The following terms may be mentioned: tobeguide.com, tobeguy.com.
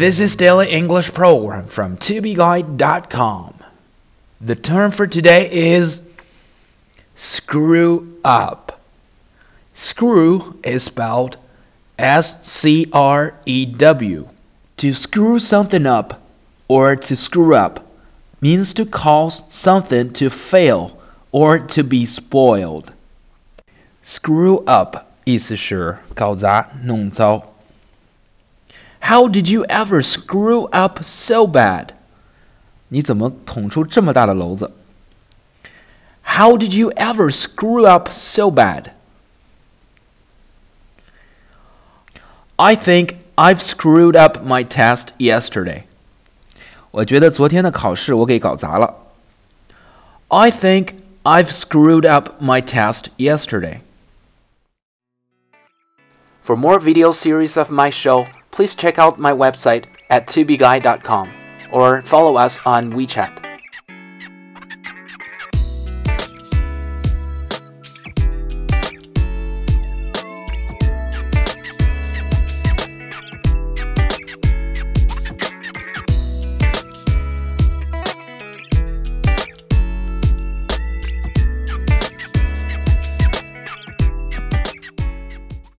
This is Daily English Program from tobeguide.com. The term for today is screw up. Screw is spelled S-C-R-E-W. To screw something up or to screw up means to cause something to fail or to be spoiled. Screw up 意思是搞砸、弄糟。How did you ever screw up so bad? 你怎么捅出这么大的篓子 ？How did you ever screw up so bad? I think I've screwed up my test yesterday. 我觉得昨天的考试我给搞砸了。I think I've screwed up my test yesterday. For more video series of my show,please check out my website at tobeguy.com or follow us on WeChat.